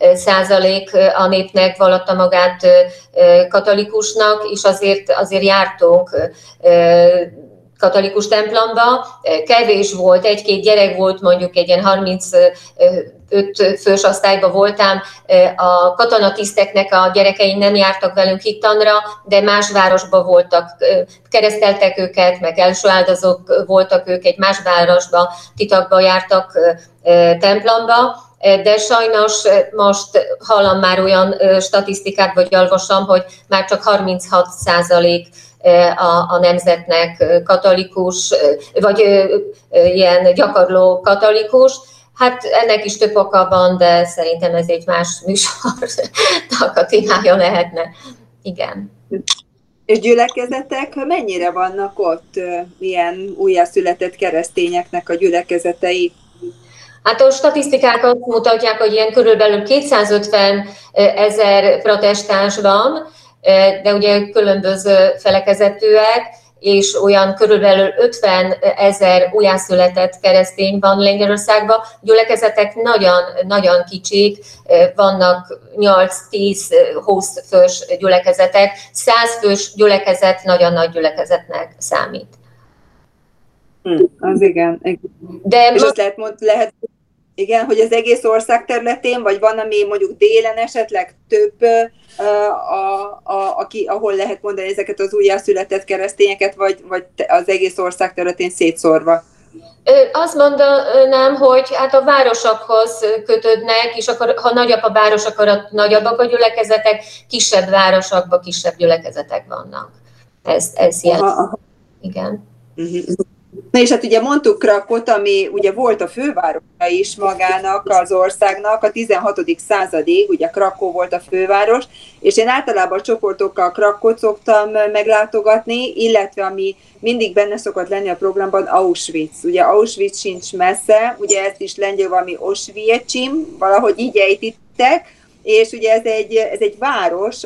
90% a népnek vallotta magát katolikusnak, és azért jártunk katolikus templomba. Kevés volt, egy-két gyerek volt, mondjuk egy ilyen 35 fős osztályban voltam. A katonatiszteknek a gyerekei nem jártak velünk hittanra, de más városban voltak, kereszteltek őket, meg első áldozók voltak ők, egy más városban, titokban jártak templomba. De sajnos most hallom már olyan statisztikát, vagy olvasom, hogy már csak 36% a nemzetnek katolikus, vagy ilyen gyakorló katolikus. Hát ennek is több oka van, de szerintem ez egy más műsornak a témája lehetne. Igen. És gyülekezetek mennyire vannak ott, milyen újjászületett keresztényeknek a gyülekezetei? Hát a statisztikák azt mutatják, hogy ilyen körülbelül 250 000 protestáns van, de ugye különböző felekezetűek, és olyan körülbelül 50 000 újjászületett keresztény van Lengyelországban. Gyülekezetek nagyon-nagyon kicsik, vannak 8-10-20 fős gyülekezetek, 100 fős gyülekezet nagyon nagy gyülekezetnek számít. Az igen. De most lehet, igen, hogy az egész ország területén, vagy van, ami mondjuk délen esetleg több, ahol lehet mondani ezeket az újjászületett keresztényeket, vagy az egész ország területén szétszórva? Azt mondanám, hogy hát a városokhoz kötődnek, és akkor, ha nagyobb a város, akkor nagyobbak a gyülekezetek, kisebb városokban kisebb gyülekezetek vannak. Ez jelent. Igen. Na és hát ugye mondtuk Krakkót, ami ugye volt a fővárosa is magának az országnak, a 16. századig, ugye Krakkó volt a főváros, és én általában a csoportokkal Krakkót szoktam meglátogatni, illetve ami mindig benne szokott lenni a programban, Auschwitz. Ugye Auschwitz sincs messze, ugye ezt is lengyel valami Oświęcim, valahogy így ejtitek, és ugye ez egy város,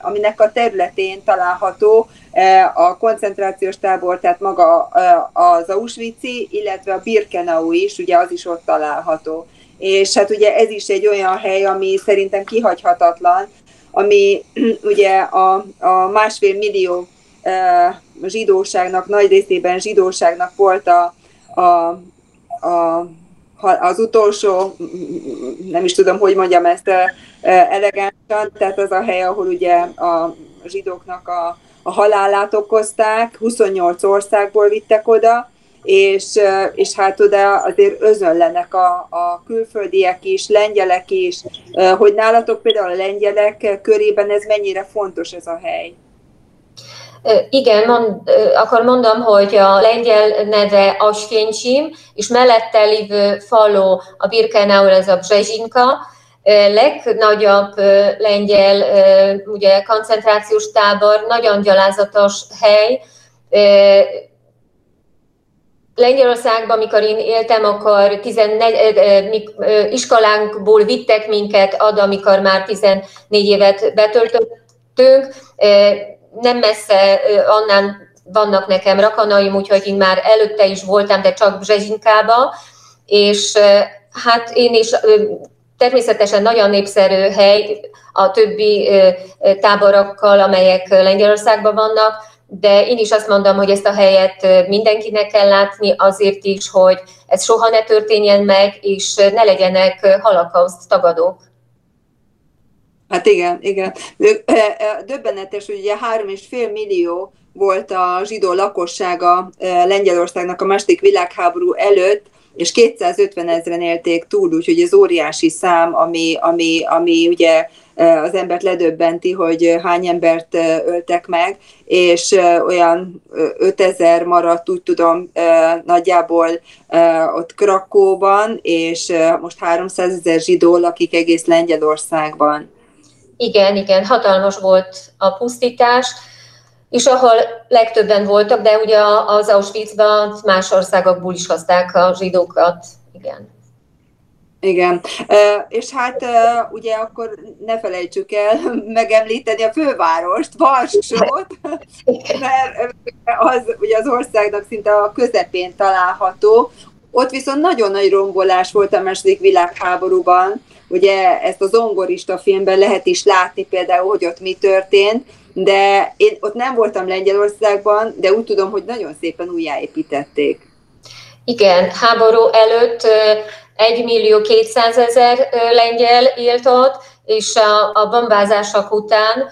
aminek a területén található a koncentrációs tábor, tehát maga az auschwitzi, illetve a Birkenau is, ugye az is ott található. És hát ugye ez is egy olyan hely, ami szerintem kihagyhatatlan, ami ugye a 1,5 millió zsidóságnak, nagy részében zsidóságnak volt az utolsó, nem is tudom, hogy mondjam ezt elegánsan, tehát az a hely, ahol ugye a zsidóknak a halálát okozták, 28 országból vittek oda, és hát oda azért özönlenek a külföldiek is, lengyelek is, hogy nálatok például a lengyelek körében ez mennyire fontos ez a hely? Igen, akkor mondom, hogy a lengyel neve Oświęcim, és mellette lévő falu a Birkenau, ez a Brzezinka, legnagyobb lengyel ugye, koncentrációs tábor, nagyon gyalázatos hely. Lengyelországban, amikor én éltem, akkor iskolánkból vittek minket oda, amikor már 14 évet betöltöttünk. Nem messze onnan vannak nekem rakonaim, úgyhogy én már előtte is voltam, de csak Brzezinkában. És hát én is természetesen nagyon népszerű hely a többi táborokkal, amelyek Lengyelországban vannak, de én is azt mondom, hogy ezt a helyet mindenkinek kell látni azért is, hogy ez soha ne történjen meg, és ne legyenek holokauszt tagadók. Hát igen, igen. Döbbenetes, hogy ugye 3,5 millió volt a zsidó lakossága Lengyelországnak a második világháború előtt, és 250 000-en élték túl, úgyhogy ez óriási szám, ami ugye az embert ledöbbenti, hogy hány embert öltek meg, és olyan 5000 maradt, úgy tudom, nagyjából ott Krakkóban, és most 300 000 zsidó lakik egész Lengyelországban. Igen, igen, hatalmas volt a pusztítás, és ahol legtöbben voltak, de ugye az Auschwitzban más országokból is hozták a zsidókat, igen. Igen, és hát ugye akkor ne felejtsük el megemlíteni a fővárost, Varsót, mert az ugye az országnak szinte a közepén található. Ott viszont nagyon nagy rombolás volt a második világháborúban. Ugye ezt a zongorista filmben lehet is látni például, hogy ott mi történt, de én ott nem voltam Lengyelországban, de úgy tudom, hogy nagyon szépen újjáépítették. Igen, háború előtt 1,2 millió lengyel élt ott, és a bombázások után,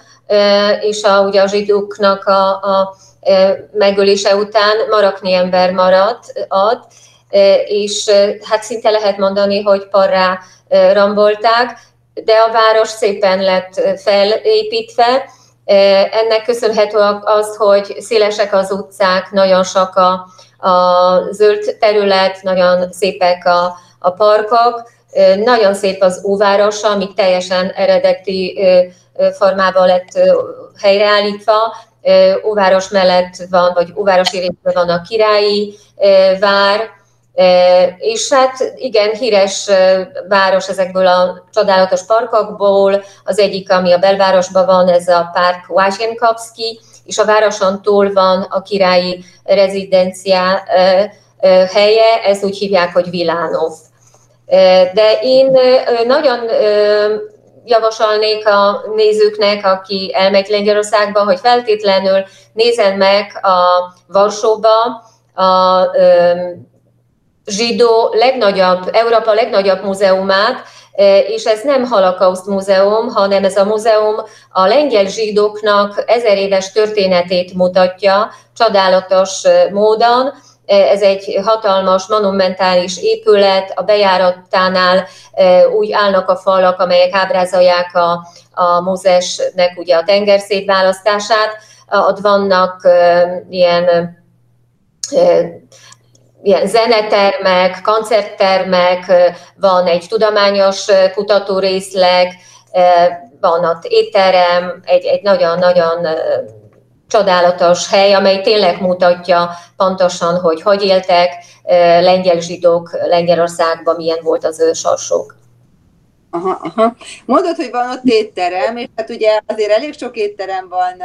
és ugye a zsidóknak a megölése után maraknyi ember maradt ott, és hát szinte lehet mondani, hogy parrá rombolták, de a város szépen lett felépítve. Ennek köszönhető az, hogy szélesek az utcák, nagyon sok a zöld terület, nagyon szépek a parkok, nagyon szép az óvárosa, ami teljesen eredeti formában lett helyreállítva. Óváros mellett van, vagy óvárosi részben van a királyi vár, és hát igen, híres város ezekből a csodálatos parkokból, az egyik, ami a belvárosban van, ez a park Łazienkowski, és a városon túl van a királyi rezidencia helye, ezt úgy hívják, hogy Vilánov. De én nagyon javasolnék a nézőknek, aki elmegy Lengyelországba, hogy feltétlenül nézzen meg a Varsóba, a zsidó legnagyobb, Európa legnagyobb múzeumát, és ez nem holokauszt múzeum, hanem ez a múzeum a lengyel zsidóknak 1000 éves történetét mutatja csodálatos módon. Ez egy hatalmas, monumentális épület, a bejáratánál úgy állnak a falak, amelyek ábrázolják a mózesnek ugye a tenger szétválasztását. Ott vannak ilyen zenetermek, koncerttermek, van egy tudományos kutatórészleg, van ott étterem, egy nagyon-nagyon csodálatos hely, amely tényleg mutatja pontosan, hogy hogy éltek lengyel zsidók Lengyelországban, milyen volt az ő sorsuk. Aha, aha. Mondod, hogy van ott étterem, és hát ugye azért elég sok étterem van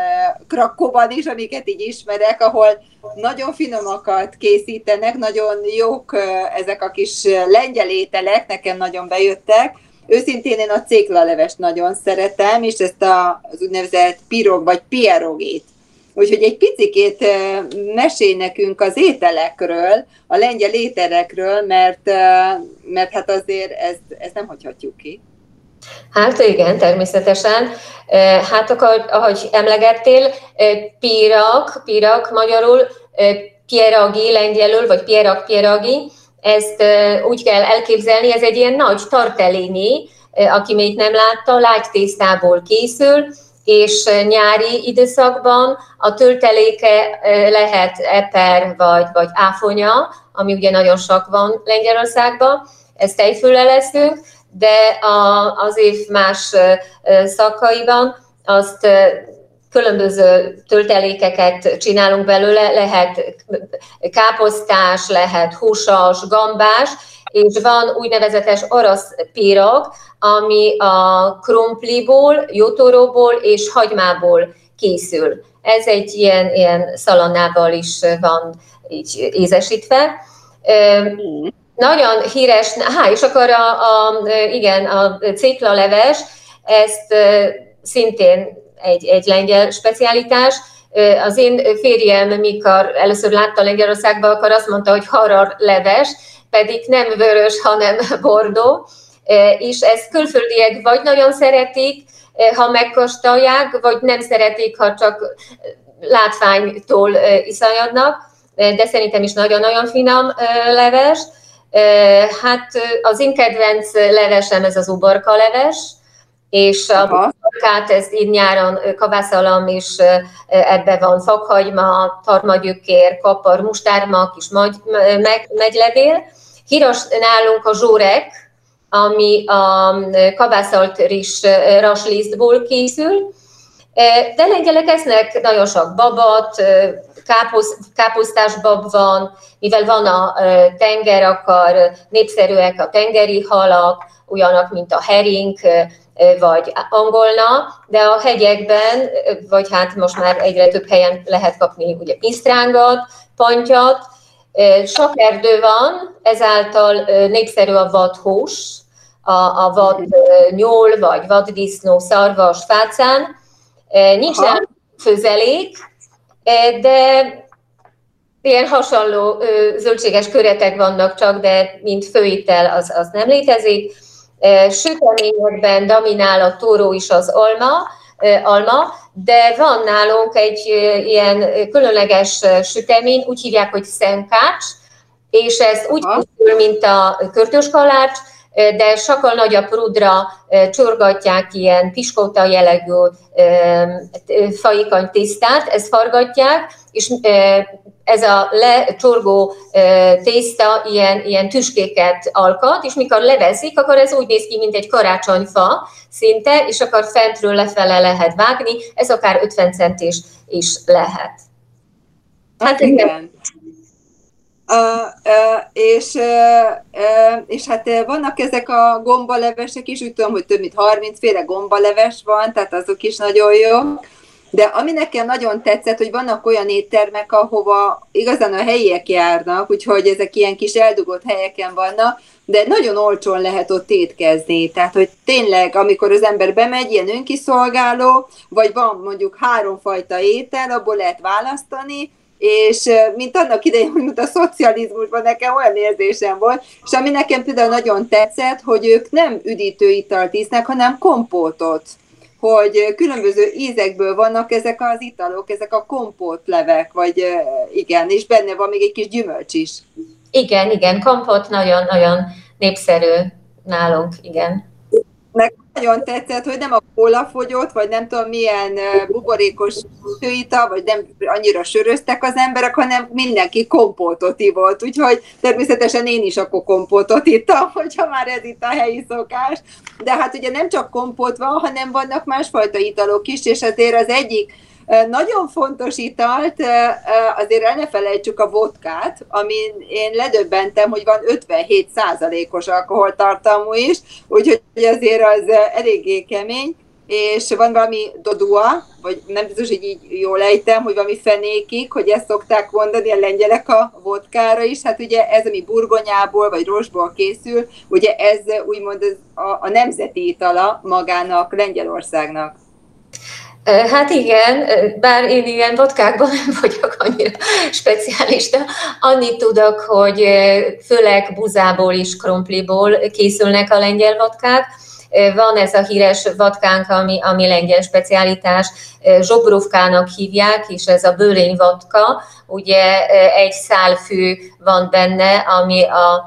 Krakkóban is, amiket így ismerek, ahol nagyon finomakat készítenek, nagyon jók ezek a kis lengyel ételek, nekem nagyon bejöttek. Őszintén én a céklalevest nagyon szeretem, és ezt az úgynevezett pirog vagy pierogét. Úgyhogy egy picikét mesélj nekünk az ételekről, a lengyel ételekről, mert hát azért ezt nem hagyhatjuk ki. Hát igen, természetesen. Hát akkor, ahogy emlegettél, pirog magyarul, pierogi lengyelül, vagy pierogi, ezt úgy kell elképzelni, ez egy ilyen nagy tartelini, aki még nem látta, lágy tésztából készül, és nyári időszakban a tölteléke lehet eper vagy áfonya, ami ugye nagyon sok van Lengyelországban, ezt tejfőle leszünk, de az év más szakaiban azt különböző töltelékeket csinálunk belőle, lehet káposztás, lehet húsos, gambás, és van úgynevezetes orosz pirog, ami a krumpliból, jotoróból és hagymából készül. Ez egy ilyen szalonnával is van így ízesítve. Nagyon híres, és akkor a ciklaleves, ezt szintén egy lengyel specialitás. Az én férjem, mikor először látta Lengyelországban, akkor azt mondta, hogy harar leves, pedig nem vörös, hanem bordó, és ezt külföldiek vagy nagyon szeretik, ha megkóstolják, vagy nem szeretik, ha csak látványtól iszonyadnak, de szerintem is nagyon-nagyon finom leves. Hát az én kedvenc levesem ez az uborka leves, és a borkát ezt így nyáron kavászalom, és ebbe van fokhagyma, tarmagyökér, kapar, mustárma, kis megylevél. Híres nálunk a zsórek, ami a kavászalt rizs raslisztból készül, de lengyelek esznek nagyon sok babot, káposztás bab van, mivel van a tenger, akkor népszerűek a tengeri halak, olyanok, mint a hering, vagy angolna, de a hegyekben, vagy hát most már egyre több helyen lehet kapni ugye pisztrángot, pantyat. Sok erdő van, ezáltal népszerű a vadhús, a vadnyúl, vagy vaddisznó, szarvas, fácán. Nincs nem főzelék, de ilyen hasonló zöldséges köretek vannak csak, de mint főétel az nem létezik. Süteményekben dominál a tóró is az alma, de van nálunk egy ilyen különleges sütemény, úgy hívják, hogy szenkács, és ez úgy készül, mint a körtöskalács, de sokkal nagyobb rudra csorgatják ilyen piskóta jellegű faékony tésztát, ezt fargatják, és ez a lecsorgó tészta ilyen tüskéket alkot, és mikor leveszik, akkor ez úgy néz ki, mint egy karácsonyfa szinte, és akkor fentről lefele lehet vágni, ez akár 50 centis is lehet. Hát igen. És hát vannak ezek a gombalevesek is, úgy tudom, hogy több mint 30 féle gombaleves van, tehát azok is nagyon jó. De ami nekem nagyon tetszett, hogy vannak olyan éttermek, ahova igazán a helyiek járnak, úgyhogy ezek ilyen kis eldugott helyeken vannak, de nagyon olcsón lehet ott étkezni. Tehát, hogy tényleg, amikor az ember bemegy, ilyen önkiszolgáló, vagy van mondjuk 3 fajta étel, abból lehet választani, és mint annak idején, mint a szocializmusban nekem olyan érzésem volt, és ami nekem például nagyon tetszett, hogy ők nem üdítő italt isznek, hanem kompótot. Hogy különböző ízekből vannak ezek az italok, ezek a kompótlevek, vagy igen, és benne van még egy kis gyümölcs is. Igen, igen, kompót nagyon-nagyon népszerű nálunk, igen. Nekem nagyon tetszett, hogy nem a kólafogyót, vagy nem tudom milyen buborékos sütőital, vagy nem annyira söröztek az emberek, hanem mindenki kompótot ivott. Úgyhogy természetesen én is akkor kompótot ittam, hogyha már ez itt a helyi szokás. De hát ugye nem csak kompót van, hanem vannak másfajta italok is, és azért az egyik nagyon fontos italt, azért el ne felejtsük a vodkát, amin én ledöbbentem, hogy van 57%-os alkoholtartalmú is, úgyhogy azért az eléggé kemény, és van valami dodua, vagy nem biztos, hogy így jól ejtem, hogy valami fenékik, hogy ezt szokták mondani a lengyelek a vodkára is, hát ugye ez, ami burgonyából vagy rozsból készül, ugye ez úgymond a nemzeti itala magának, Lengyelországnak. Hát igen, bár én ilyen vodkákban nem vagyok annyira specialista, annyit tudok, hogy főleg buzából és krumpliból készülnek a lengyel vodkák. Van ez a híres vodkánk, ami lengyel specialitás, zsobrówkának hívják, és ez a bőlény vodka, ugye egy szál fű van benne, ami a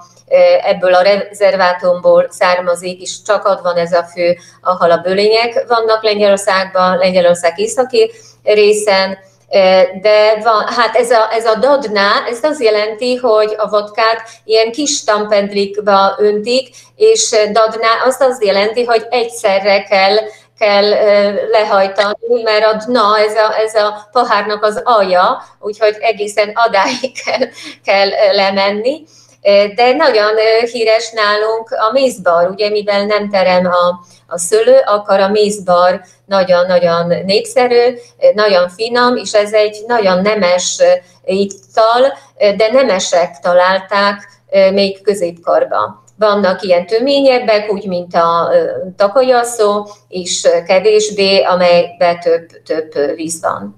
ebből a rezervátumból származik, és csak ott van ez a fő, ahol a bölények vannak Lengyelországban, Lengyelország északi részen, de van, hát ez a dadná, ez azt jelenti, hogy a vodkát ilyen kis tampendrikba öntik, és dadná azt jelenti, hogy egyszerre kell lehajtani, mert a dna, ez a pohárnak az alja, úgyhogy egészen adáig kell lemenni. De nagyon híres nálunk a mézbar, ugye mivel nem terem a szőlő, akkor a mézbar nagyon-nagyon népszerű, nagyon finom, és ez egy nagyon nemes ital, de nemesek találták még középkorban. Vannak ilyen töményebbek, úgy, mint a takolyaszó, és kevésbé, amelyben több víz van.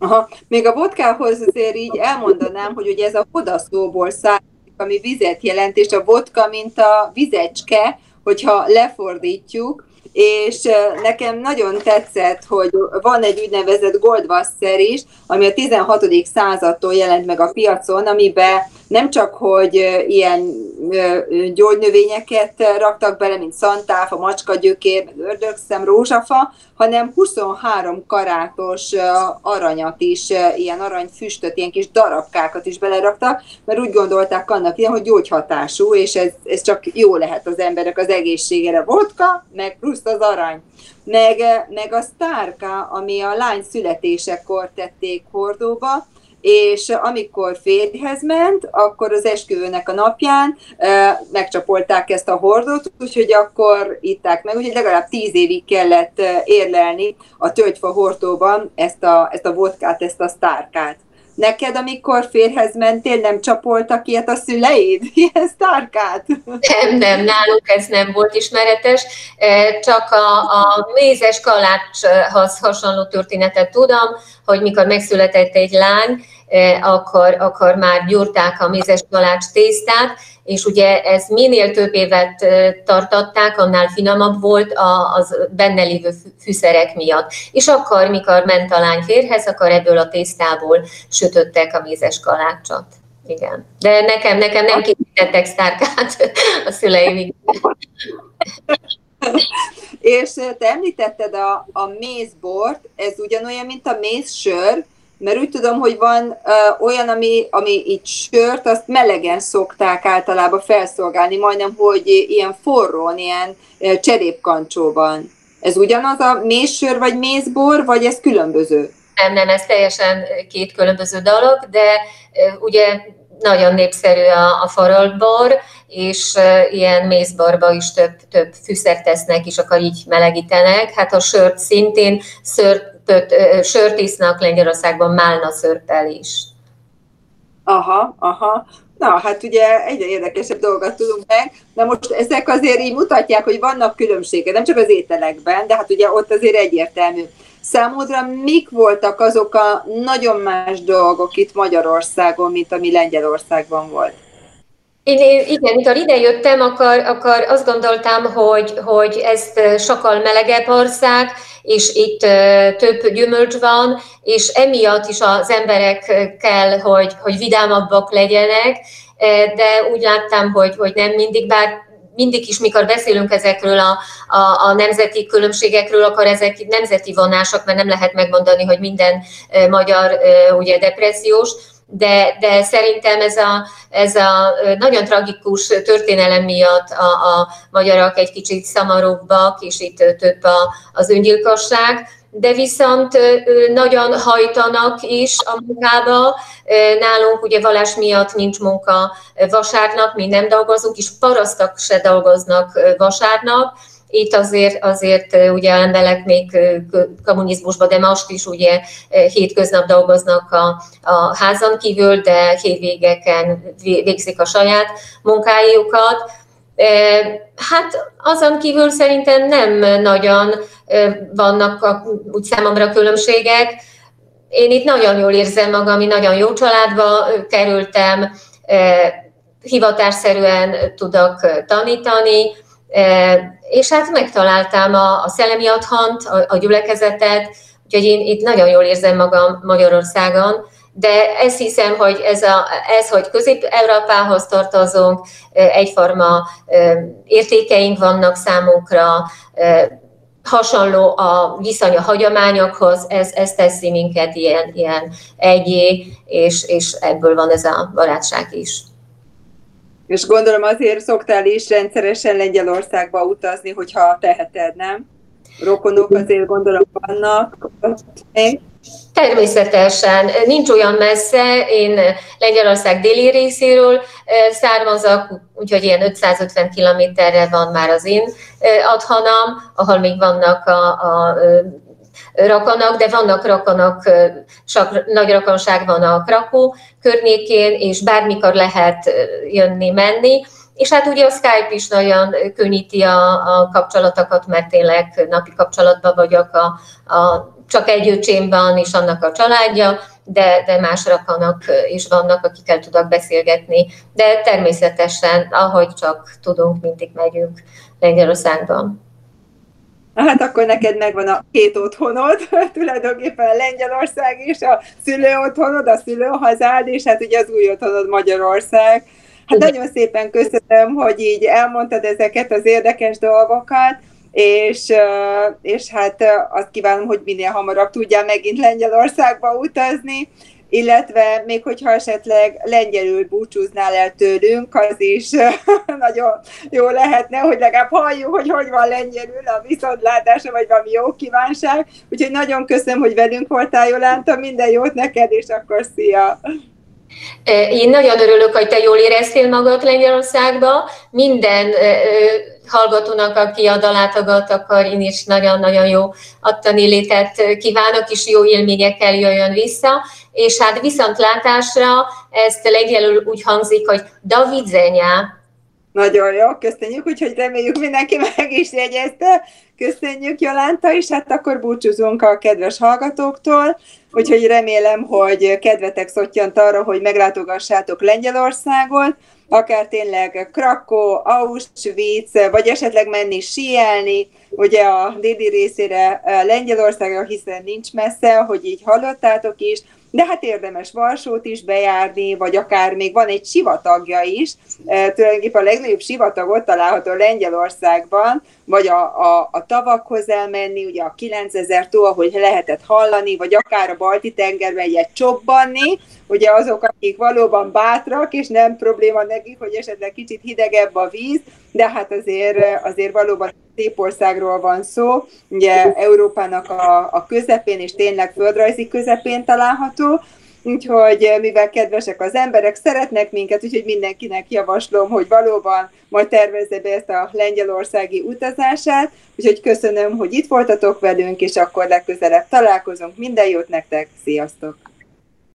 Aha. Még a vodkához azért így elmondanám, hogy ugye ez a voda szóból származik, ami vizet jelent, és a vodka, mint a vizecske, hogyha lefordítjuk, és nekem nagyon tetszett, hogy van egy úgynevezett goldwasser is, ami a 16. századtól jelent meg a piacon, amiben nem csak, hogy ilyen gyógynövényeket raktak bele, mint szantáf, a macskagyökér, meg ördögszem, rózsafa, hanem 23 karátos aranyat is, ilyen aranyfüstöt, ilyen kis darabkákat is beleraktak, mert úgy gondolták annak ilyen, hogy gyógyhatású, és ez csak jó lehet az emberek az egészségére. Vodka, meg plusz az arany. Meg a sztárka, ami a lány születésekor tették hordóba, és amikor férjhez ment, akkor az esküvőnek a napján megcsapolták ezt a hordót, úgyhogy akkor itták meg, úgyhogy legalább 10 évig kellett érlelni a tölgyfa hordóban ezt a vodkát, ezt a sztárkát. Neked, amikor férhez mentél, nem csapoltak ilyet a szüleid? Ilyen sztárkát? Nem, nálunk ez nem volt ismeretes, csak a mézes kalácshoz hasonló történetet tudom, hogy mikor megszületett egy lány, akkor már gyúrták a mézes kalács tésztát, és ugye ez minél több évet tartották, annál finomabb volt az benne lévő fűszerek miatt. És akkor, mikor ment a lány férhez, akkor ebből a tésztából sütöttek a mézes kalácsot. Igen. De nekem nem készítettek sztárkát a szüleimig. És te említetted a mézbort, ez ugyanolyan, mint a mézsör, mert úgy tudom, hogy van olyan, ami így sört, azt melegen szokták általában felszolgálni, majdnem, hogy ilyen forrón, ilyen cserépkancsóban. Ez ugyanaz a mézsör vagy mézbor, vagy ez különböző? Nem, ez teljesen két különböző dolog, de ugye nagyon népszerű a farolt bor, és ilyen mézborba is több fűszert tesznek, és akkor így melegítenek. Hát a sört szintén sört isznak Lengyelországban málna szörppel is. Aha. Na, hát ugye egyre érdekesebb dolgot tudunk meg. Na most ezek azért így mutatják, hogy vannak különbségek, nem csak az ételekben, de hát ugye ott azért egyértelmű. Számodra mik voltak azok a nagyon más dolgok itt Magyarországon, mint ami Lengyelországban volt? Igen, mikor idejöttem, akkor azt gondoltam, hogy ez sokkal melegebb ország, és itt több gyümölcs van, és emiatt is az emberek kell, hogy vidámabbak legyenek, de úgy láttam, hogy nem mindig, bár mindig is, mikor beszélünk ezekről a nemzeti különbségekről, akkor ezek nemzeti vonások, mert nem lehet megmondani, hogy minden magyar ugye depressziós, de szerintem ez a nagyon tragikus történelem miatt a magyarok egy kicsit szomorúbbak, és itt több az öngyilkosság, de viszont nagyon hajtanak is a munkába. Nálunk ugye vallás miatt nincs munka vasárnap, mi nem dolgozunk, és parasztak se dolgoznak vasárnap. Itt azért ugye emberek még kommunizmusban, de most is ugye hétköznap dolgoznak a házon kívül, de hétvégeken végzik a saját munkájukat. Hát azon kívül szerintem nem nagyon vannak úgy számomra különbségek. Én itt nagyon jól érzem magam, én nagyon jó családba kerültem, hivatásszerűen tudok tanítani, és hát megtaláltam a szellemi otthont, a gyülekezetet, úgyhogy én itt nagyon jól érzem magam Magyarországon, de ezt hiszem, hogy ez hogy Közép-Európához tartozunk, egyforma értékeink vannak számunkra, hasonló a viszony a hagyományokhoz, ez teszi minket ilyen egyé, és ebből van ez a barátság is. És gondolom azért szoktál is rendszeresen Lengyelországba utazni, hogyha teheted, nem? Rokonok azért gondolom vannak. Természetesen. Nincs olyan messze, én Lengyelország déli részéről származok, úgyhogy ilyen 550 kilométerre van már az én otthonam, ahol még vannak a rokonok, de vannak rokonok, csak nagy rokonság van a Krakkó környékén, és bármikor lehet jönni-menni. És hát ugye a Skype is nagyon könnyíti a kapcsolatokat, mert tényleg napi kapcsolatban vagyok, csak egy öcsém van és annak a családja, de más rokonok is vannak, akikkel tudok beszélgetni. De természetesen, ahogy csak tudunk, mindig megyünk Lengyelországban. Hát akkor neked megvan a két otthonod, tulajdonképpen Lengyelország és a szülőotthonod, a szülőhazád, és hát ugye az új otthonod Magyarország. Hát nagyon szépen köszönöm, hogy így elmondtad ezeket az érdekes dolgokat, és hát azt kívánom, hogy minél hamarabb tudjál megint Lengyelországba utazni, illetve még hogyha esetleg lengyelül búcsúznál el tőlünk, az is nagyon jó lehetne, hogy legalább halljuk, hogy hogy van lengyelül a viszontlátása, vagy valami jó kívánság. Úgyhogy nagyon köszönöm, hogy velünk voltál, Jolánta, minden jót neked, és akkor szia! Én nagyon örülök, hogy te jól éreztél magad Lengyelországban. Minden hallgatónak, aki a dalátogat, akkor én is nagyon-nagyon jó attanélétet kívánok, és jó élményekkel jöjjön vissza. És hát viszontlátásra ezt lengyelül úgy hangzik, hogy do widzenia. Nagyon jó, köszönjük, úgyhogy reméljük mindenki meg is jegyezte. Köszönjük, Jolánta, és hát akkor búcsúzunk a kedves hallgatóktól. Úgyhogy remélem, hogy kedvetek szottyant arra, hogy meglátogassátok Lengyelországot, akár tényleg Krakkó, Auschwitz, vagy esetleg menni síelni, ugye a déli részére Lengyelországra, hiszen nincs messze, hogy így hallottátok is, de hát érdemes Varsót is bejárni, vagy akár még van egy sivatagja is, tulajdonképpen a legnagyobb sivatag ott található Lengyelországban, vagy a tavakhoz elmenni, ugye a 9000 tó, ahogy lehetett hallani, vagy akár a Balti-tengerben egyet csobbanni, ugye azok, akik valóban bátrak, és nem probléma nekik, hogy esetleg kicsit hidegebb a víz, de hát azért valóban szép országról van szó, ugye Európának a közepén, és tényleg földrajzi közepén található, úgyhogy mivel kedvesek az emberek, szeretnek minket, úgyhogy mindenkinek javaslom, hogy valóban majd tervezze be ezt a lengyelországi utazását, úgyhogy köszönöm, hogy itt voltatok velünk, és akkor legközelebb találkozunk. Minden jót nektek, sziasztok!